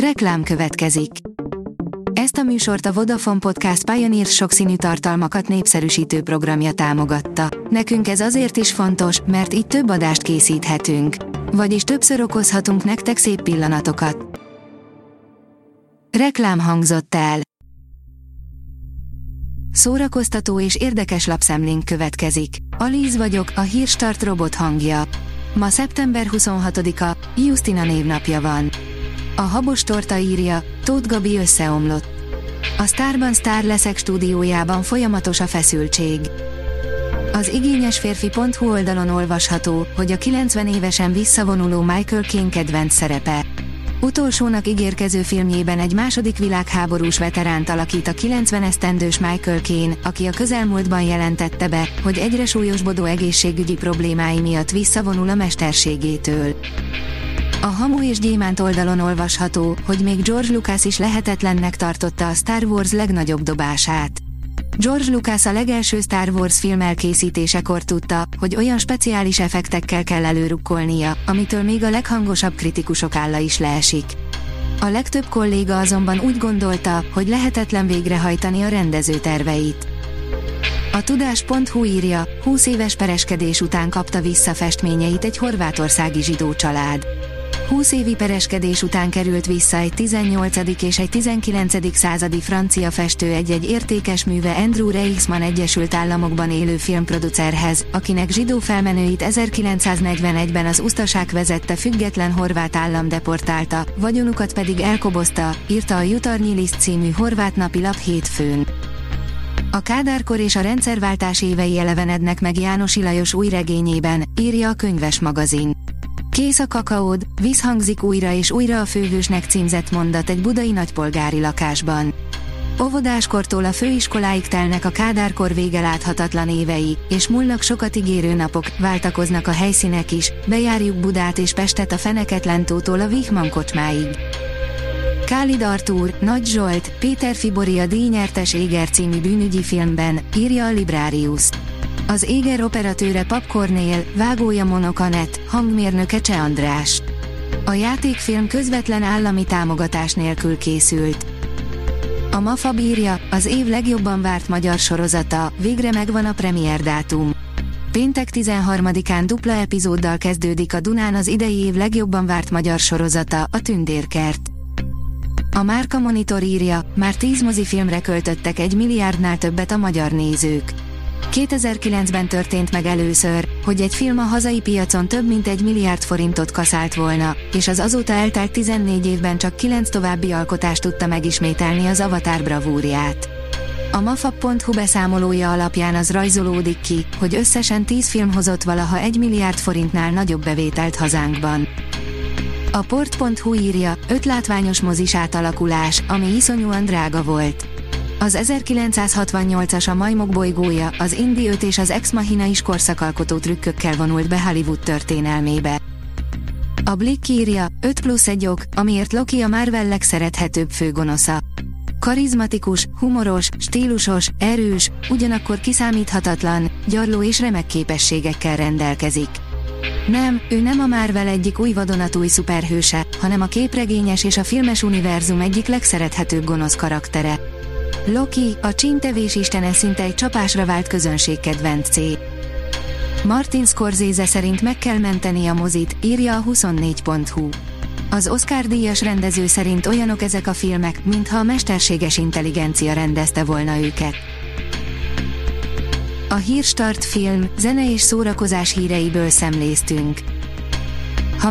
Reklám következik. Ezt a műsort a Vodafone Podcast Pioneers sokszínű tartalmakat népszerűsítő programja támogatta. Nekünk ez azért is fontos, mert így több adást készíthetünk. Vagyis többször okozhatunk nektek szép pillanatokat. Reklám hangzott el. Szórakoztató és érdekes lapszemlénk következik. Alíz vagyok, a Hírstart robot hangja. Ma szeptember 26-a, Justina névnapja van. A Habostorta írja, Tóth Gabi összeomlott. A Sztárban sztár leszek stúdiójában folyamatos a feszültség. Az Igényesférfi.hu oldalon olvasható, hogy a 90 évesen visszavonuló Michael Caine kedvenc szerepe. Utolsónak ígérkező filmjében egy második világháborús veteránt alakít a 90 esztendős Michael Caine, aki a közelmúltban jelentette be, hogy egyre súlyosbodó egészségügyi problémái miatt visszavonul a mesterségétől. A Hamu és Gyémánt oldalon olvasható, hogy még George Lucas is lehetetlennek tartotta a Star Wars legnagyobb dobását. George Lucas a legelső Star Wars film elkészítésekor tudta, hogy olyan speciális effektekkel kell előrukkolnia, amitől még a leghangosabb kritikusok álla is leesik. A legtöbb kolléga azonban úgy gondolta, hogy lehetetlen végrehajtani a rendező terveit. A Tudás.hu írja, 20 éves pereskedés után kapta vissza festményeit egy horvátországi zsidó család. 20 évi pereskedés után került vissza egy 18. és egy 19. századi francia festő egy-egy értékes műve Andrew Reichsman Egyesült Államokban élő filmproducerhez, akinek zsidó felmenőit 1941-ben az usztasák vezette Független Horvát Állam deportálta, vagyonukat pedig elkobozta, írta a Jutarnyi List című horvát napilap hétfőn. A Kádárkor és a rendszerváltás évei elevenednek meg Jánosi Lajos új regényében, írja a Könyves Magazin. Kész a kakaód, visszhangzik újra és újra a főhősnek címzett mondat egy budai nagypolgári lakásban. Óvodáskortól a főiskoláig telnek a Kádárkor vége láthatatlan évei, és múlnak sokat ígérő napok, váltakoznak a helyszínek is, bejárjuk Budát és Pestet a Feneketlen tótól a Wichmann kocsmáig. Kálid Artúr, Nagy Zsolt, Péter Fibori a díjnyertes Éger című bűnügyi filmben, írja a Librarius. Az Éger operatőre Papp Kornél, vágója Monokanet, hangmérnöke Cse András. A játékfilm közvetlen állami támogatás nélkül készült. A MAFA írja, az év legjobban várt magyar sorozata, végre megvan a premier dátum. Péntek 13-án dupla epizóddal kezdődik a Dunán az idei év legjobban várt magyar sorozata, a Tündérkert. A Márka Monitor írja, már 10 mozifilmre költöttek 1 milliárdnál többet a magyar nézők. 2009-ben történt meg először, hogy egy film a hazai piacon több mint 1 milliárd forintot kaszált volna, és az azóta eltelt 14 évben csak 9 további alkotást tudta megismételni az Avatar bravúrját. A MAFA.hu beszámolója alapján az rajzolódik ki, hogy összesen 10 film hozott valaha 1 milliárd forintnál nagyobb bevételt hazánkban. A port.hu írja, 5 látványos mozis átalakulás, ami iszonyúan drága volt. Az 1968-as A majmok bolygója, az Indi 5 és az Ex Machina is korszakalkotó trükkökkel vonult be Hollywood történelmébe. A Blick írja, 5+1 ok, amiért Loki a Marvel legszerethetőbb főgonosza. Karizmatikus, humoros, stílusos, erős, ugyanakkor kiszámíthatatlan, gyarló és remek képességekkel rendelkezik. Nem, ő nem a Marvel egyik új vadonatúj szuperhőse, hanem a képregényes és a filmes univerzum egyik legszerethetőbb gonosz karaktere. Loki, a csíntevés istene szinte egy csapásra vált közönségkedvencé. Martin Scorsese szerint meg kell menteni a mozit, írja a 24.hu. Az Oscar-díjas rendező szerint olyanok ezek a filmek, mintha a mesterséges intelligencia rendezte volna őket. A Hírstart film, zene és szórakozás híreiből szemléztünk. Ha